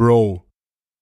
Bro.